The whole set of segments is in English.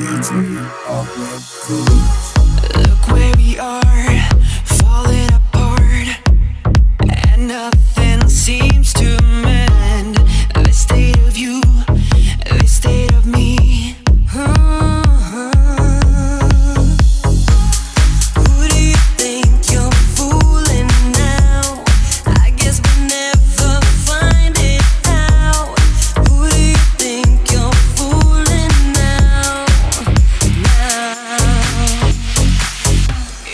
Look where we are, falling apart, and nothing seems to mend. This state of you, this state of me.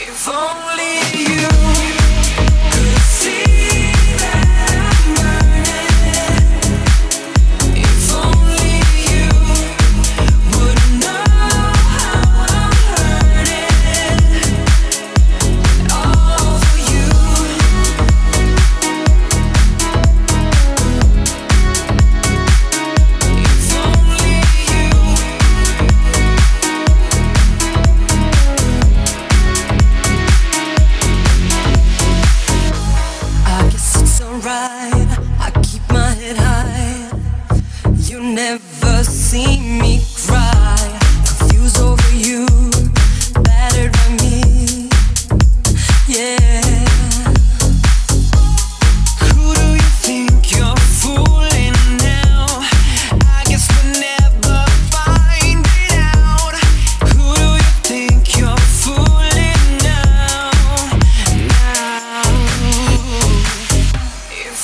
If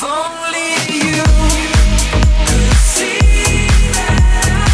only you could see that.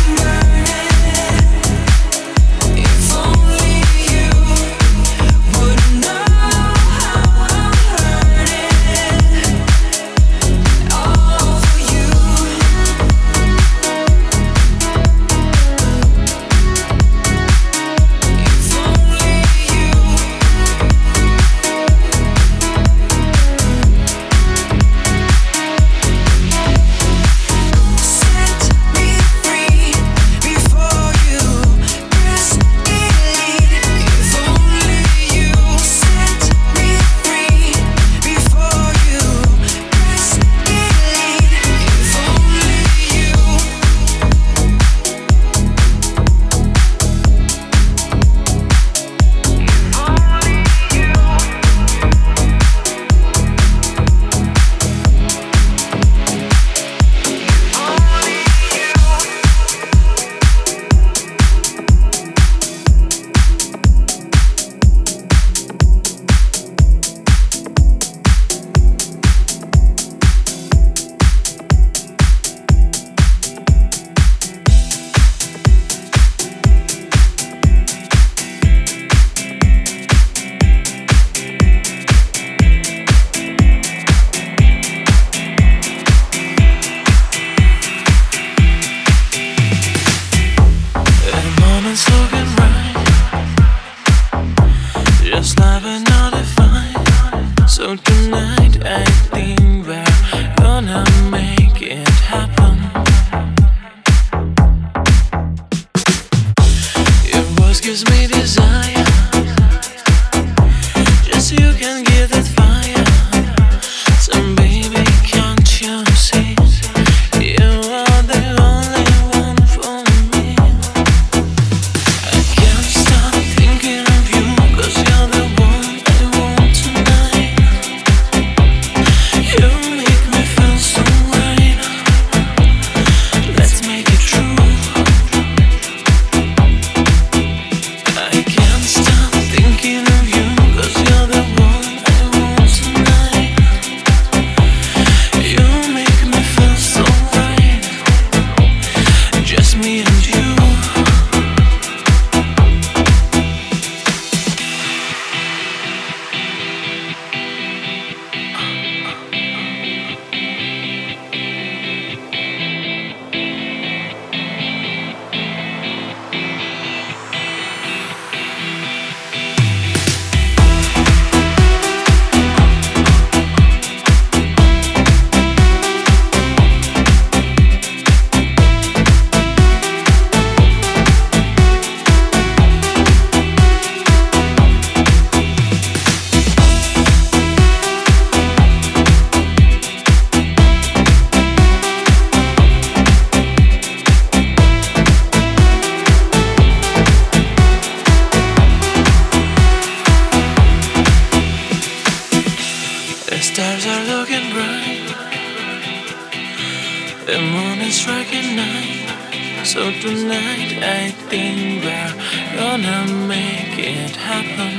The moon is striking 9. So tonight I think we're gonna make it happen.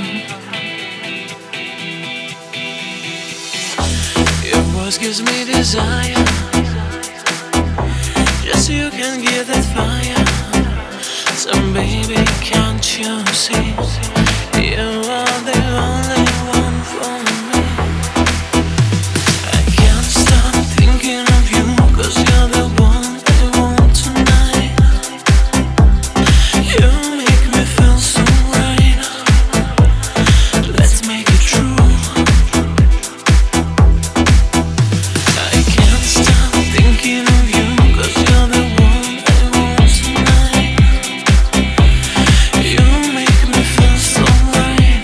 Your voice gives me desire. Just you can give that fire. So baby, can't you see? You are the only one for me. I can't stop thinking of you, 'cause you're the one I want tonight. You make me feel so right. Let's make it true. I can't stop thinking of you, 'cause you're the one I want tonight. You make me feel so right.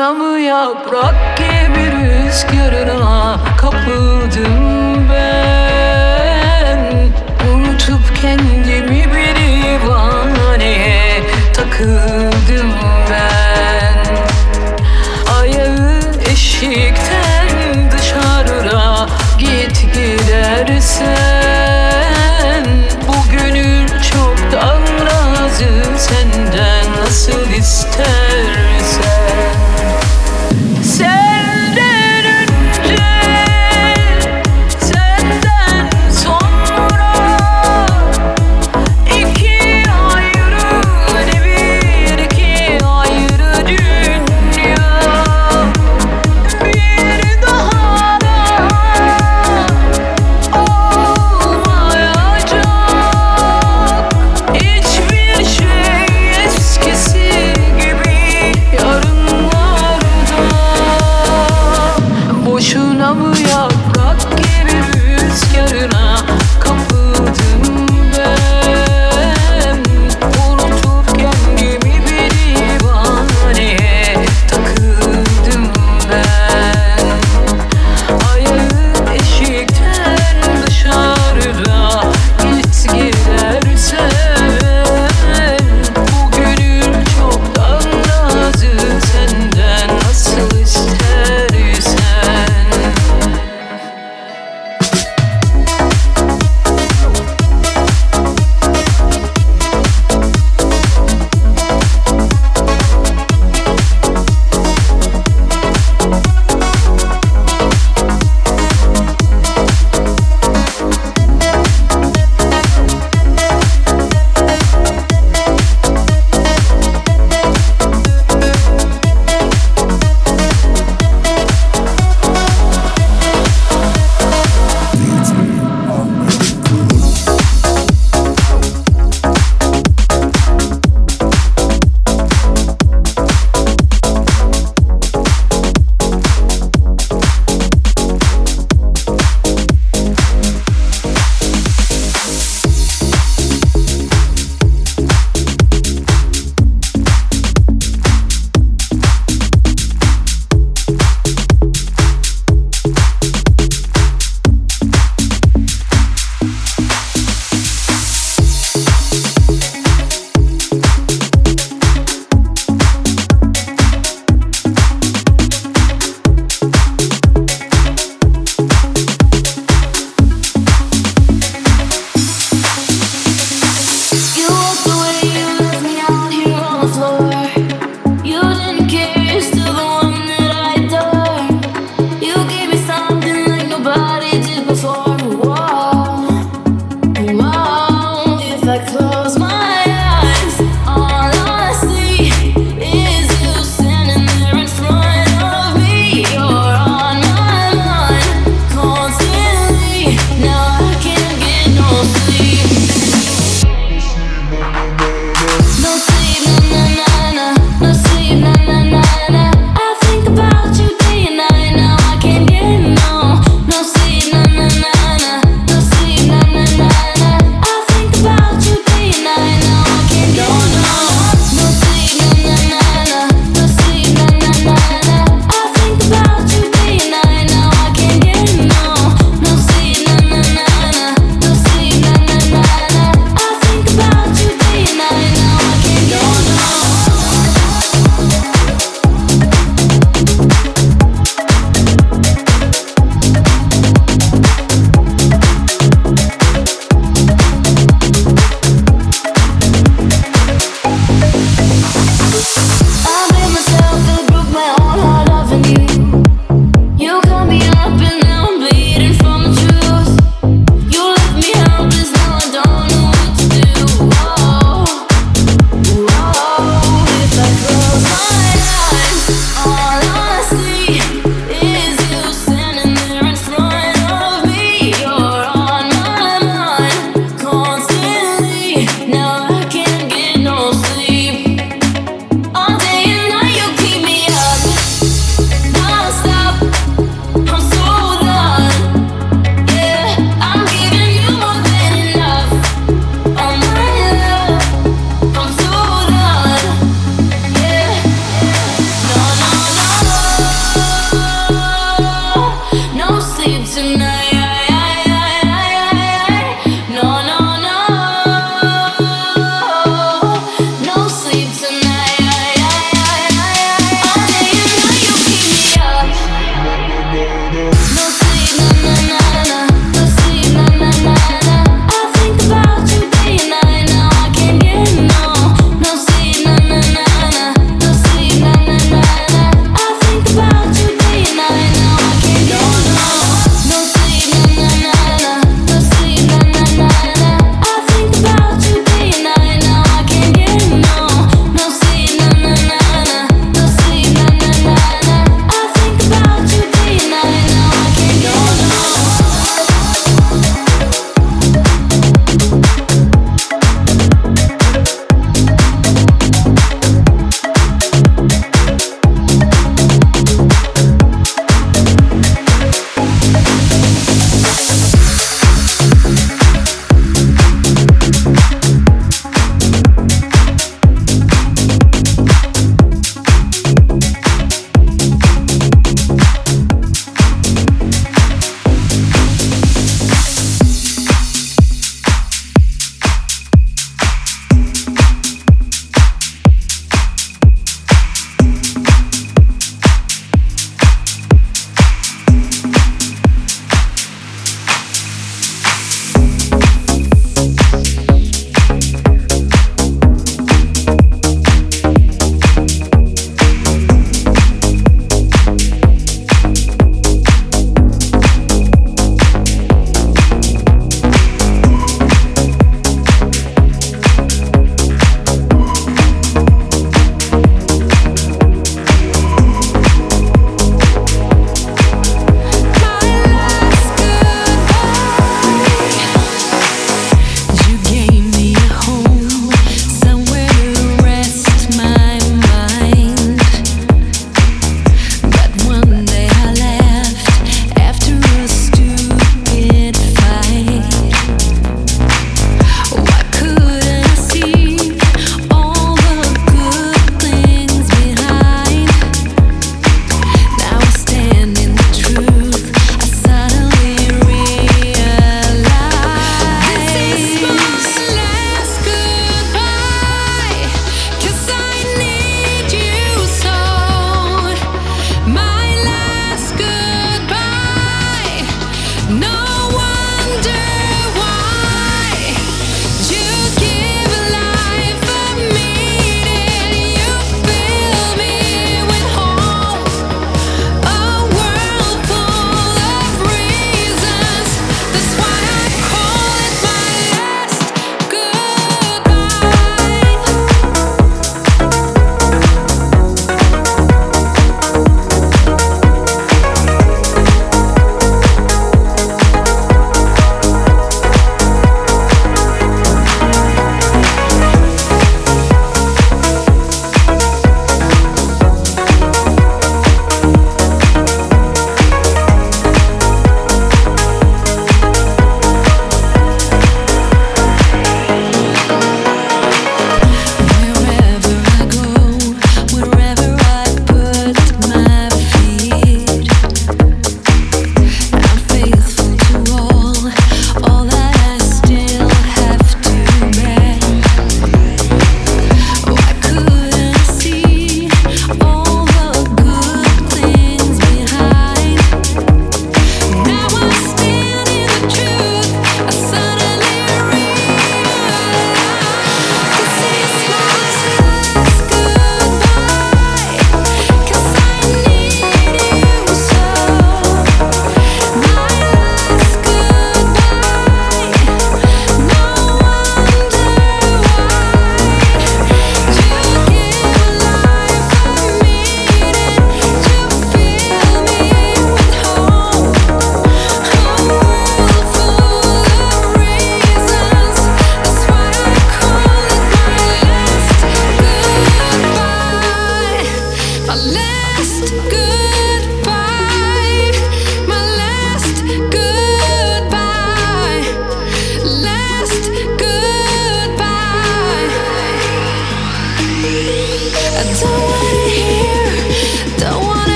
Yanamı yaprak gibi rüzgarına kapıldım ben. Unutup kendimi bir divaneye takıldım ben. Ayağı eşikten dışarıda git gidersen, bu gönül çoktan razı senden nasıl istersen. Oh,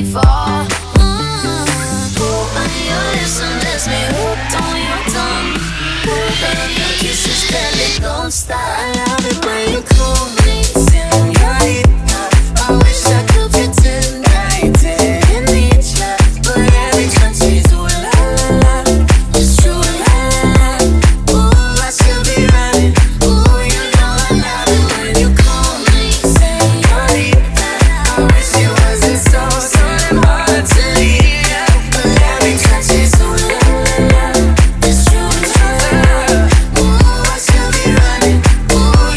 me fall. Pull on your lips and dance me hooked on your tongue. Pull on your kisses, baby, don't stop. I love it when you call me señorita. I wish I could pretend I didn't need you, but every time she's ooh la la la, it's true la la. Ooh, I should be running. Ooh, you know I love it when you call me señorita. I wish you wasn't so damn hard to leave, but every time she's ooh la la la, it's true la la. Ooh, I should be running. Ooh.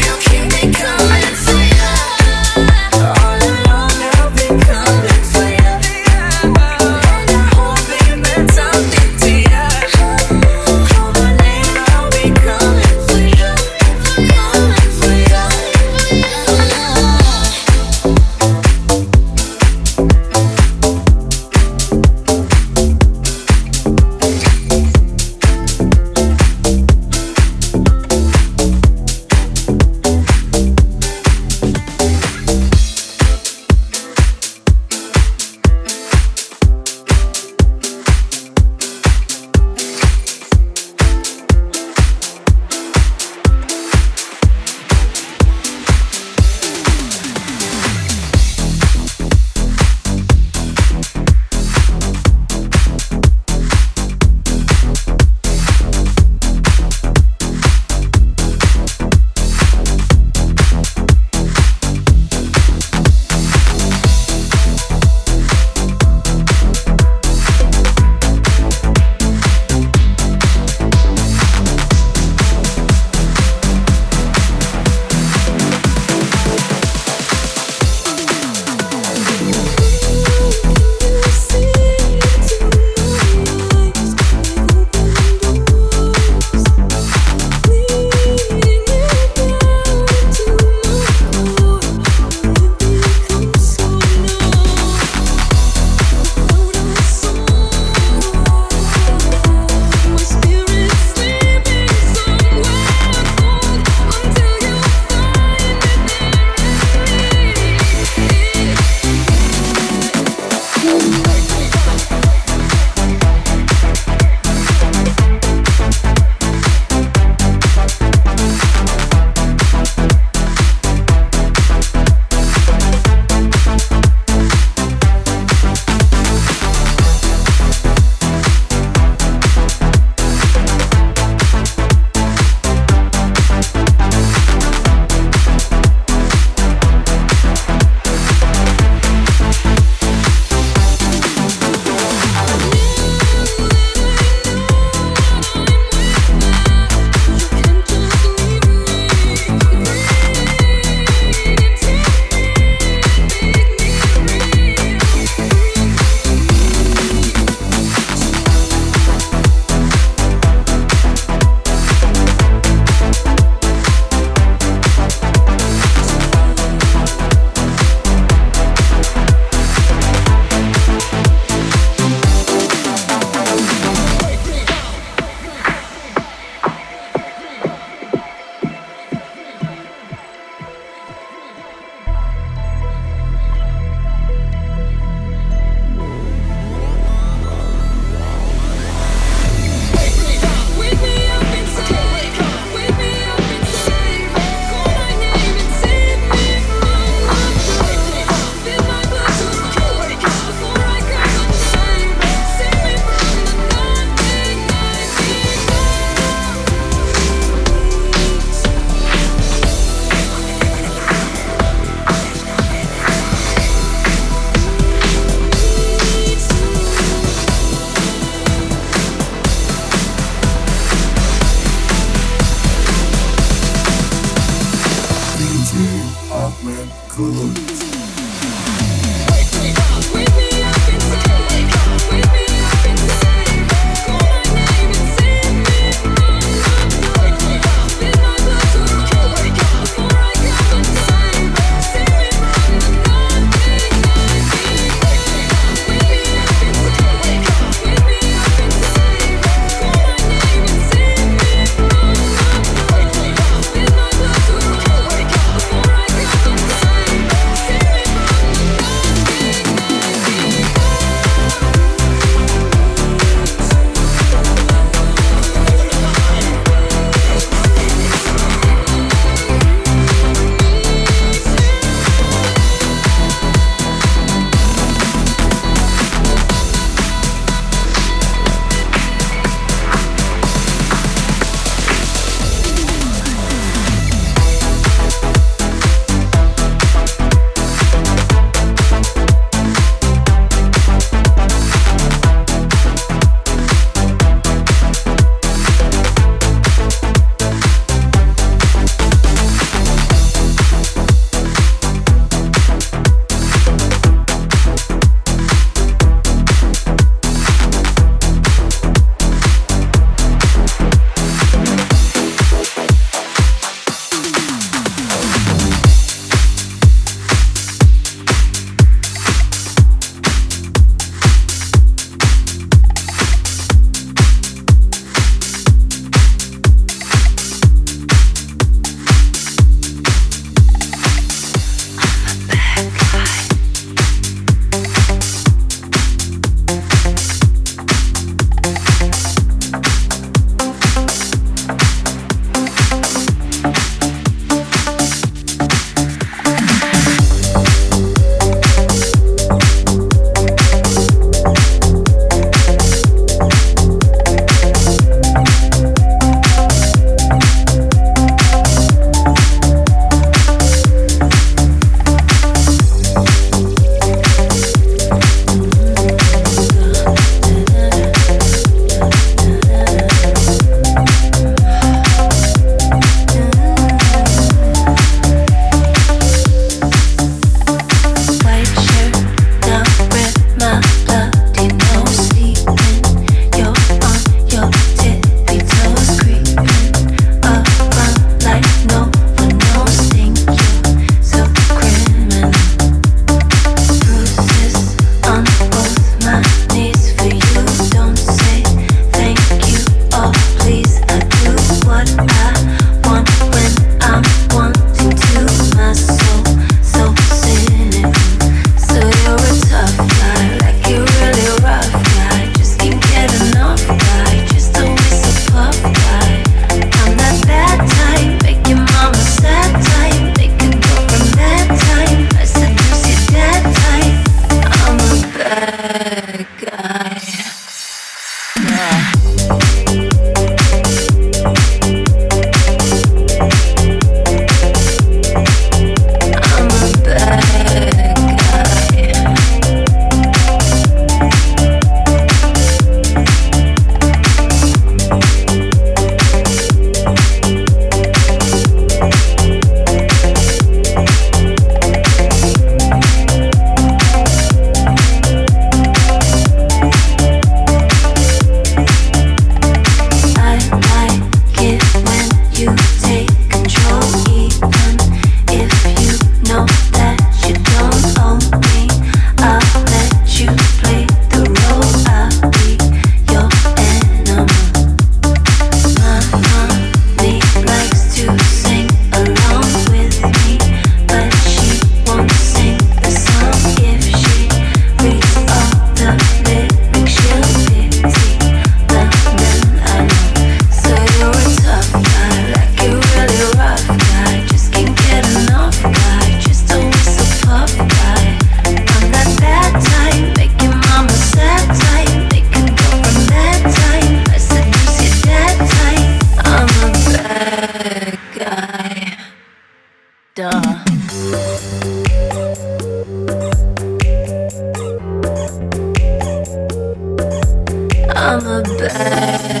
I'm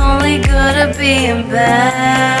only good at being bad.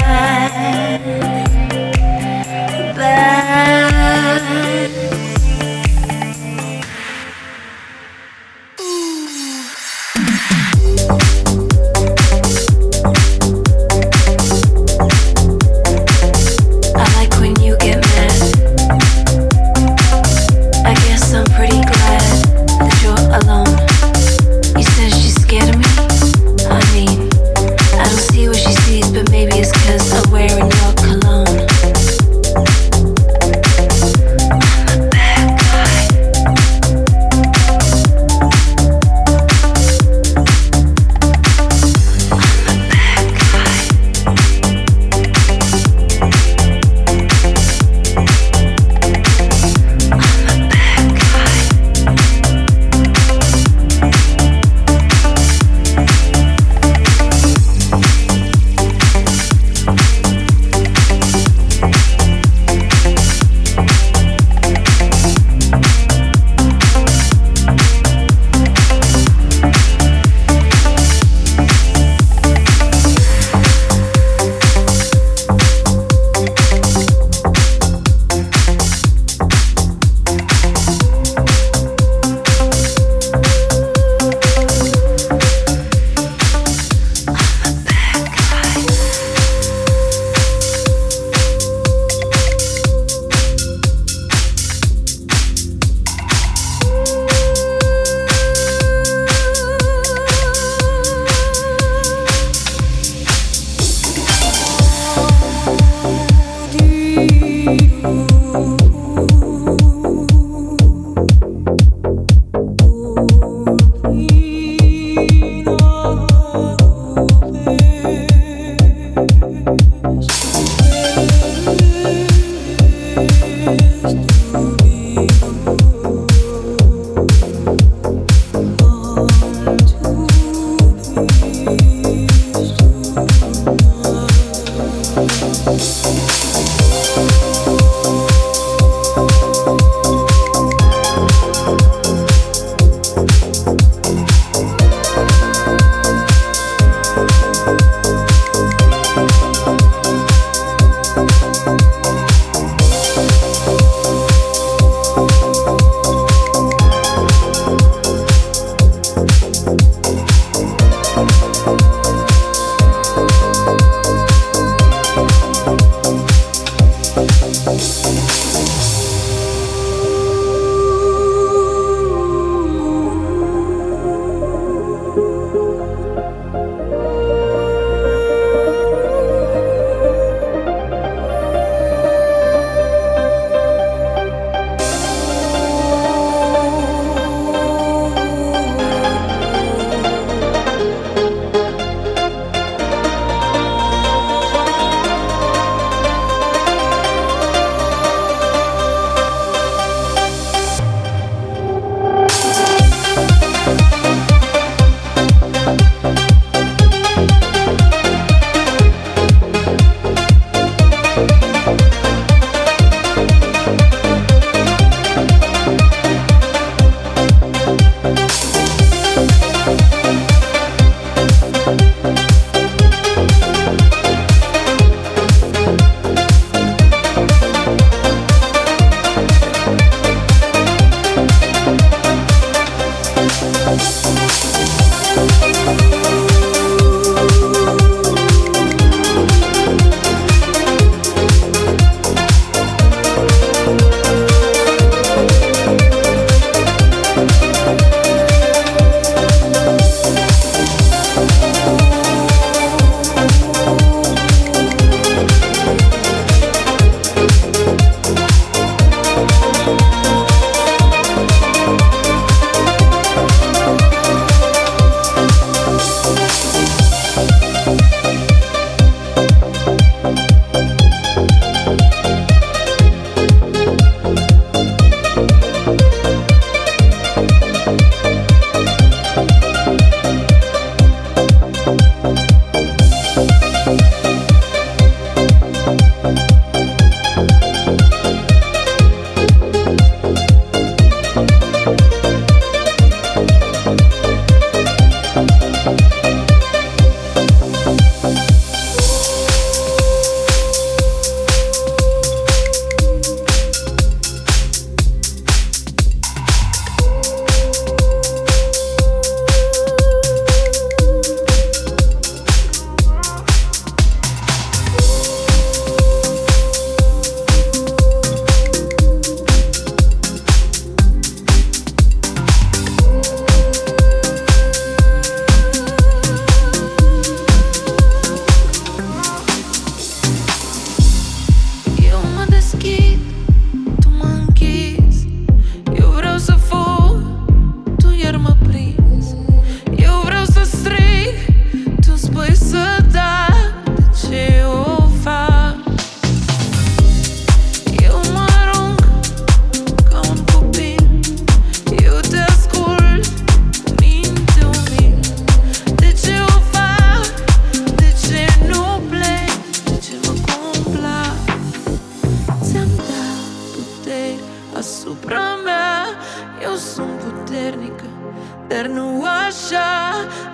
nu așa,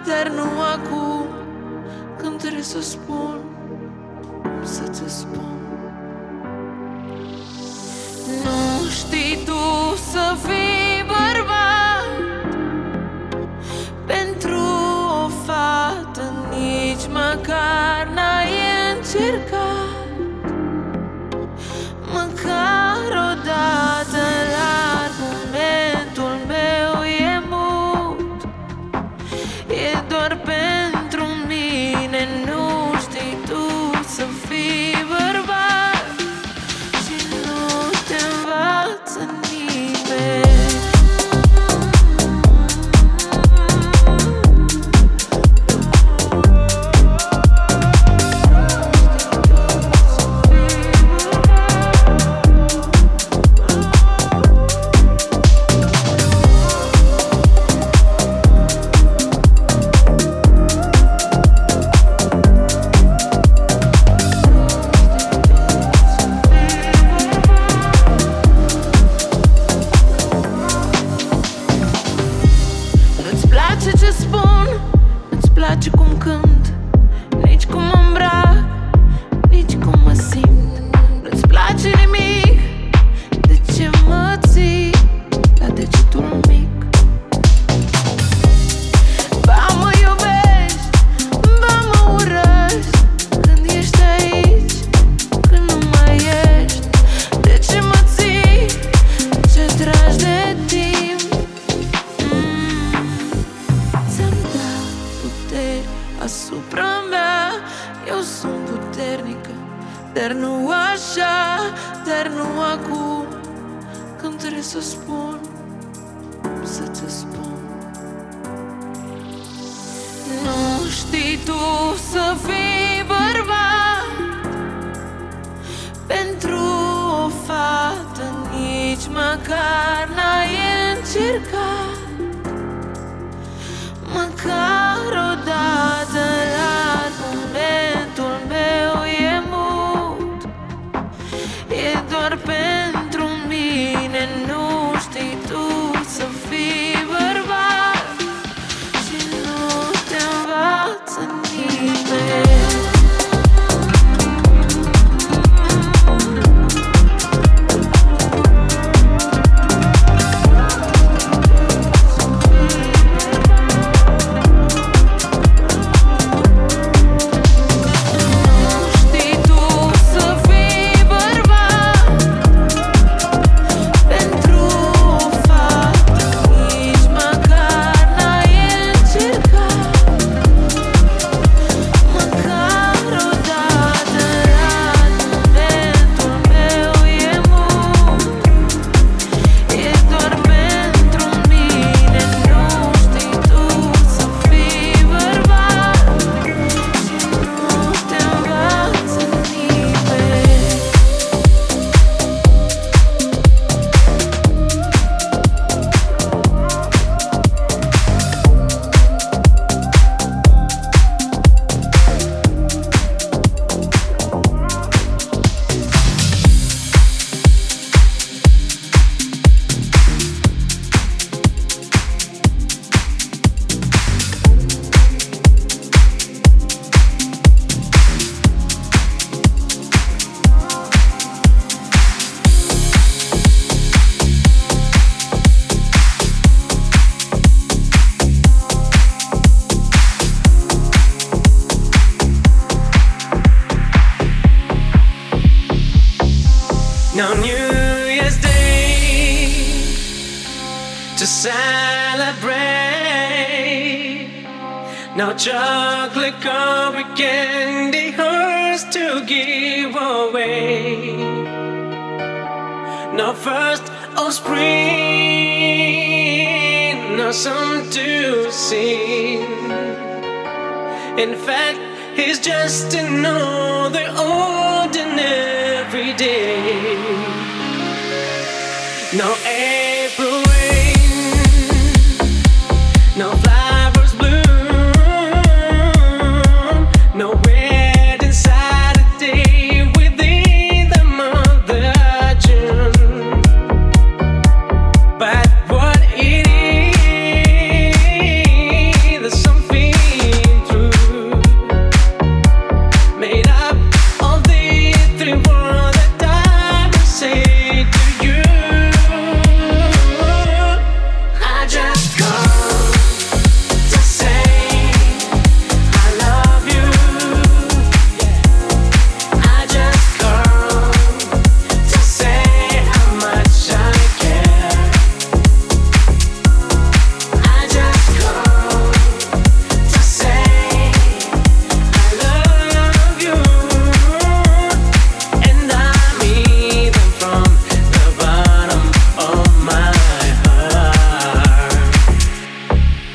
dar nu acum, când trebuie să spun, cum să-ți spun. Nu știi tu să fii bărbat pentru o fată, nici măcar n-ai încercat. Măcar odată argumentul meu e mut, e doar pentru mine. Nu știi tu să fii bărbat și nu te învață nimeni.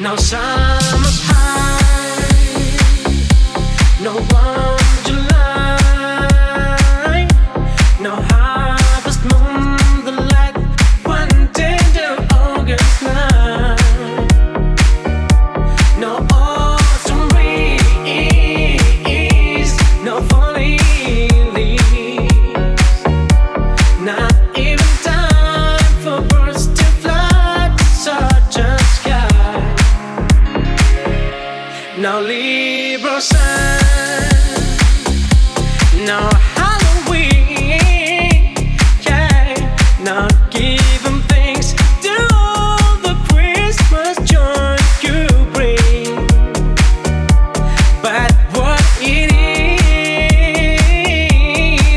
No summer pie, no warm July, no harvest moon, the light, one tender August night, no autumn rains, no falling leaves, not even time for birds to fly to such a sky. No Libra sun, no Halloween, yeah, not giving thanks to all the Christmas joy you bring. But what it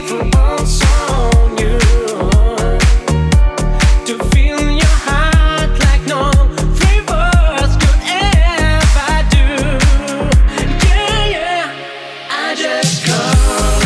is falls on you to feel your heart like no three words could ever do. I just come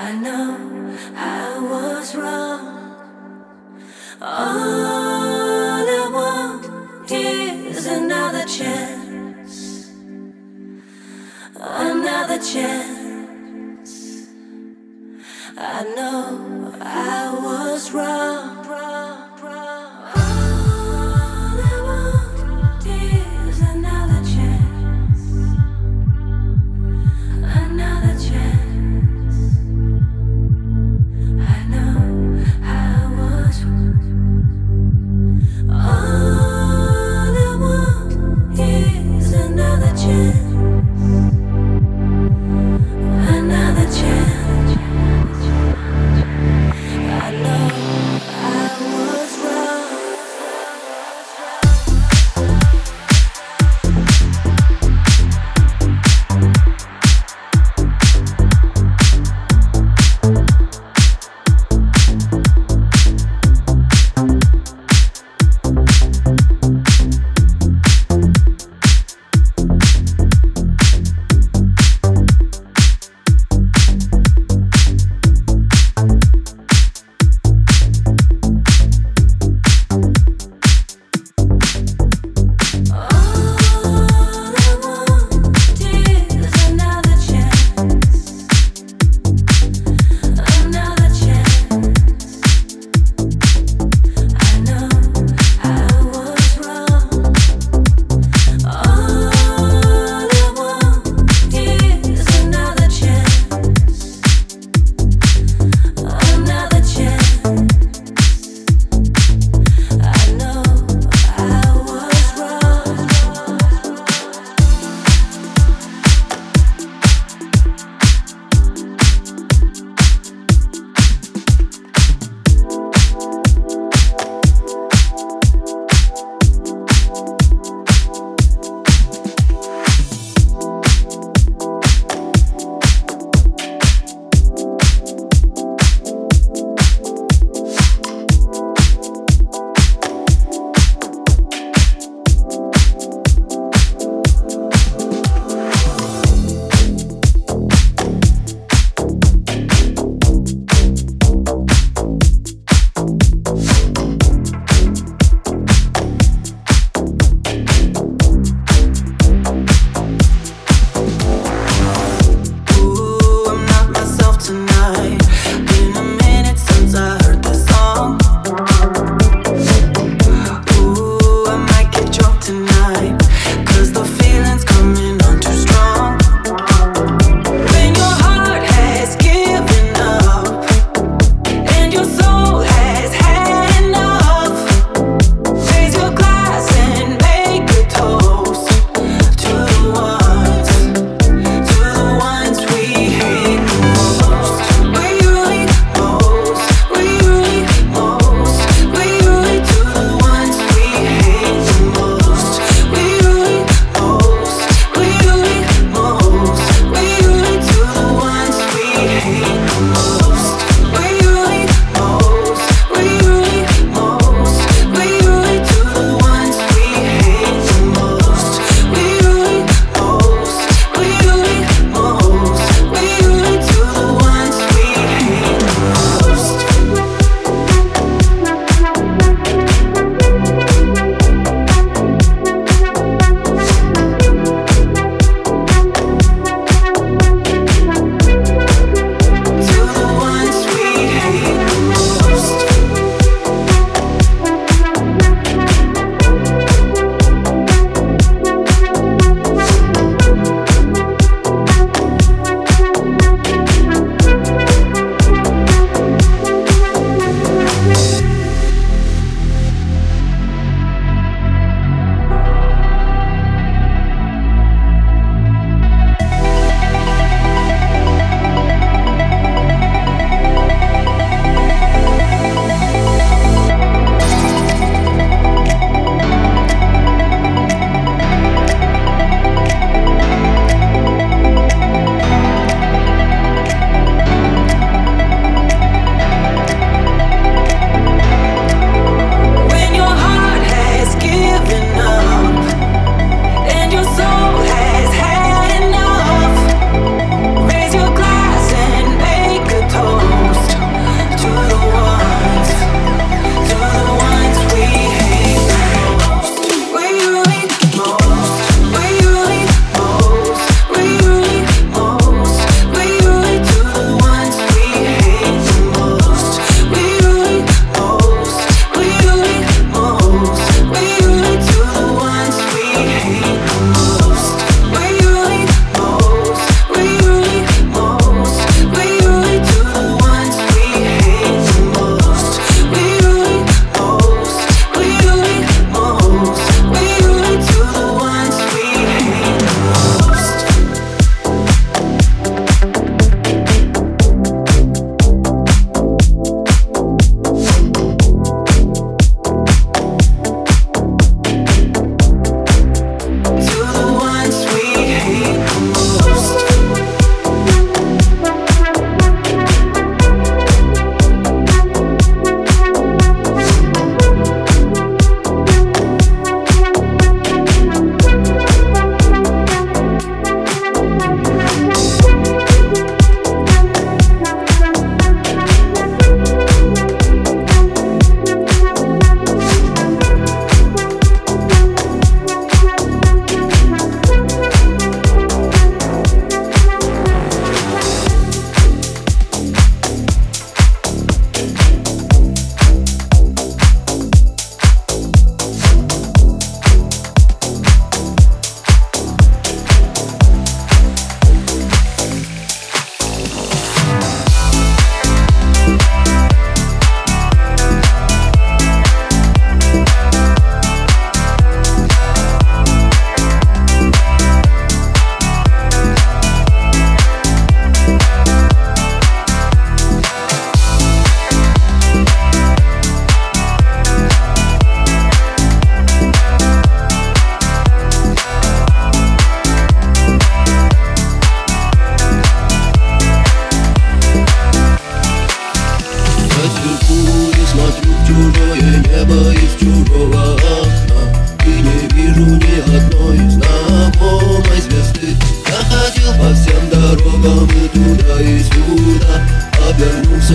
I know I was wrong. All I want is another chance, another chance. I know I was wrong. Another chance. I know.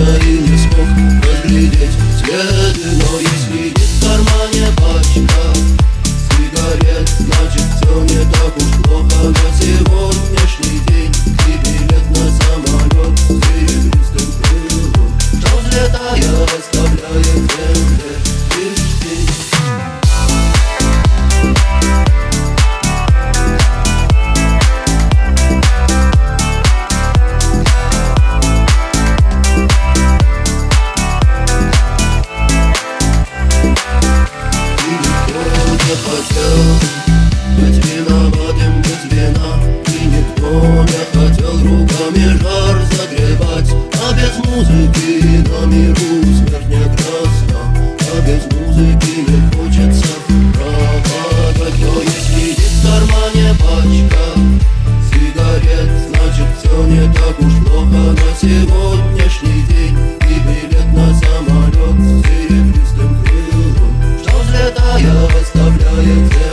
и не смог разглядеть следы. Но если нет в кармане пачка сигарет, значит все не так уж плохо. На сегодняшний день и билет на самолет с серебристым крылом, что взлетая оставляет земле лишь тень. Быть виноватым без вина, и никто не хотел руками жар загребать. А без музыки на миру смерть не красна, а без музыки не хочется пропадать. Но если есть в кармане пачка сигарет, значит все не так уж плохо. На сегодняшний день и билет на самолет с серебристым крылом, что взлетая оставляет землю.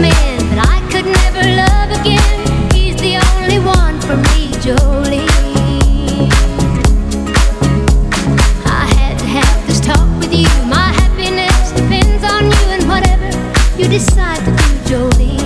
man that I could never love again. He's the only one for me, Jolene. I had to have this talk with you. My happiness depends on you, and whatever you decide to do, Jolene.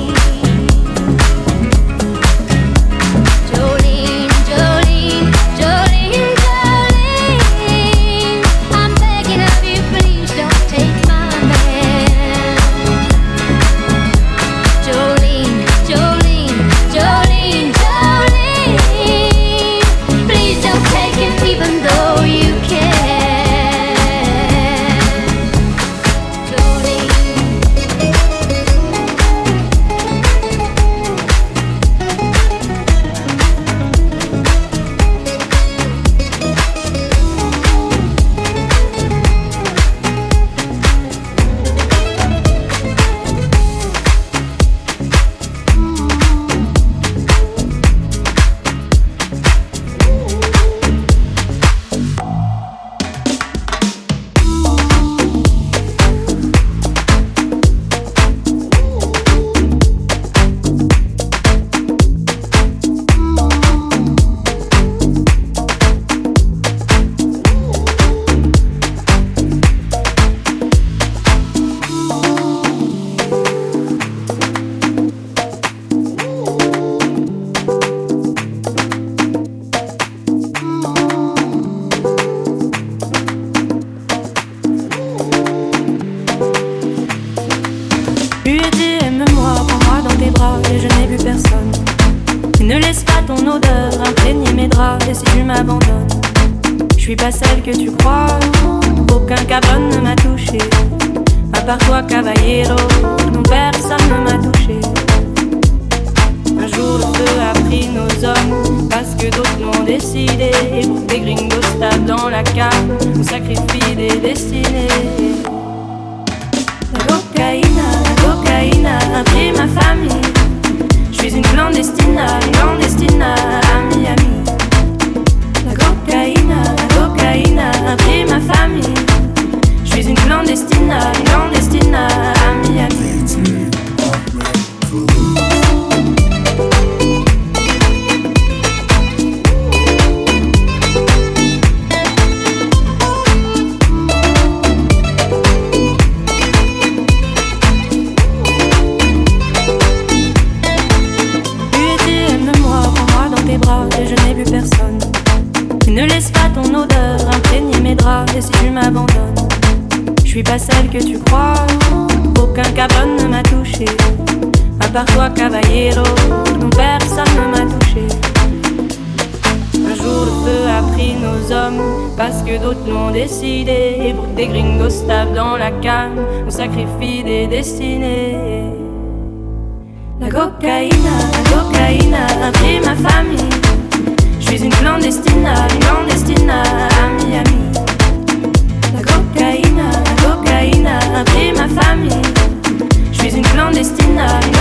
Destinada.